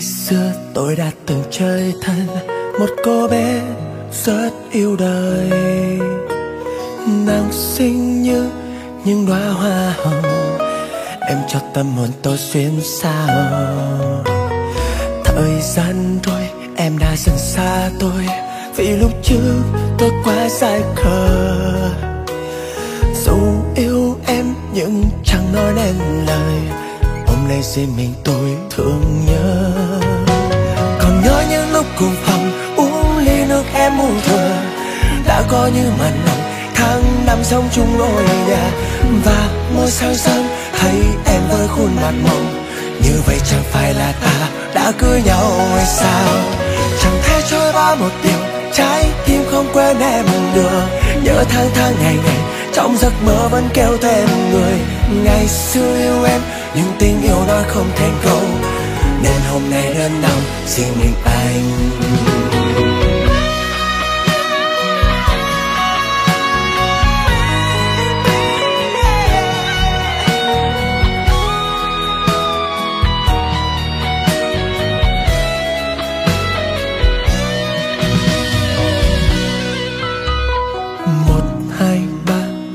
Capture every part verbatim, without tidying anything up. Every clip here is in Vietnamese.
Khi xưa tôi đã từng chơi thân một cô bé rất yêu đời, nàng xinh như những đóa hoa hồng, em cho tâm hồn tôi xuyên sao. Thời gian trôi em đã dần xa tôi, vì lúc trước tôi quá dại khờ. Dù yêu em nhưng chẳng nói nên lời, hôm nay riêng mình tôi thương nhớ. Còn nhớ những lúc cùng phòng uống ly nước em uống thừa, đã có như màn nồng tháng năm sống chung ngôi nhà. Và môi sao sáng thấy em với khuôn mặt mộng, như vậy chẳng phải là ta đã cưới nhau hay sao? Chẳng thể trôi qua một điều, trái tim không quên em được. Nhớ tháng tháng ngày ngày, trong giấc mơ vẫn kêu tên người. Ngày xưa yêu em, nhưng tình yêu nói không thành câu, nên hôm nay đơn đau riêng mình anh.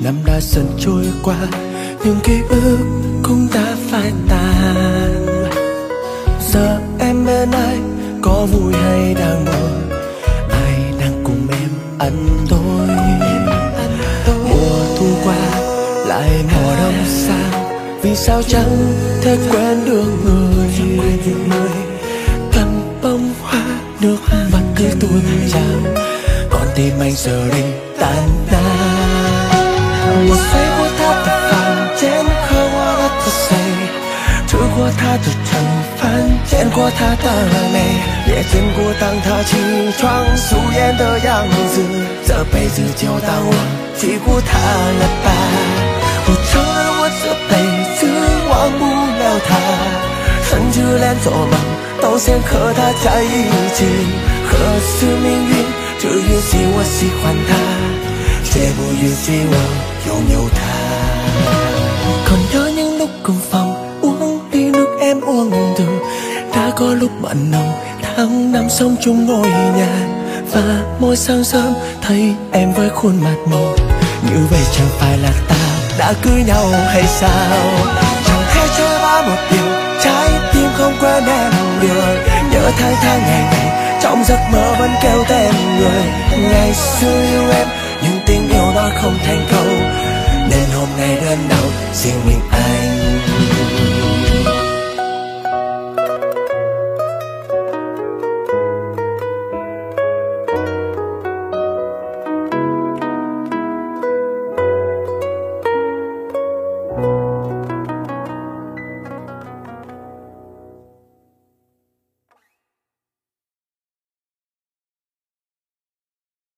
Năm đã dần trôi qua, những ký ức cũng đã phai tàn. Giờ em bên ai, có vui hay đang buồn, ai đang cùng em ăn tối. Mùa thu qua lại mùa đông sang, vì sao chẳng thể quên được người. Cành bông hoa nước mắt cứ tuôn tràn, còn tim anh giờ đây tan nát. Một giây của ta thật phản chén khơi qua đất thật say, chữ của ta thật chẳng phản chén của ta ta này. Để chân của tăng tha chi choáng su yên tơ yang dư, giờ bây giờ chiều ta uống chỉ của ta là ta. Một chớ muốn giữa tay giữ hoang bu leo thả, thân chưa lên chỗ bằng tao xem khờ ta chạy chi khờ sư minh viên chữ yêu gì qua si khoan ta. Sẽ vui duyên siêu nhau nhau tha. Còn nhớ những lúc cùng phòng uống đi nước em uống từ, đã có lúc bạn nồng tháng năm sống chung ngôi nhà. Và mỗi sáng sớm thấy em với khuôn mặt màu, như vậy chẳng phải là ta đã cưới nhau hay sao? Chẳng thể trôi qua một điều, trái tim không quên em được. Nhớ tháng tháng ngày ngày, trong giấc mơ vẫn kêu tên người. Ngày xưa yêu em, nhưng tình yêu đó không thành câu, nên hôm nay đơn đau riêng mình anh.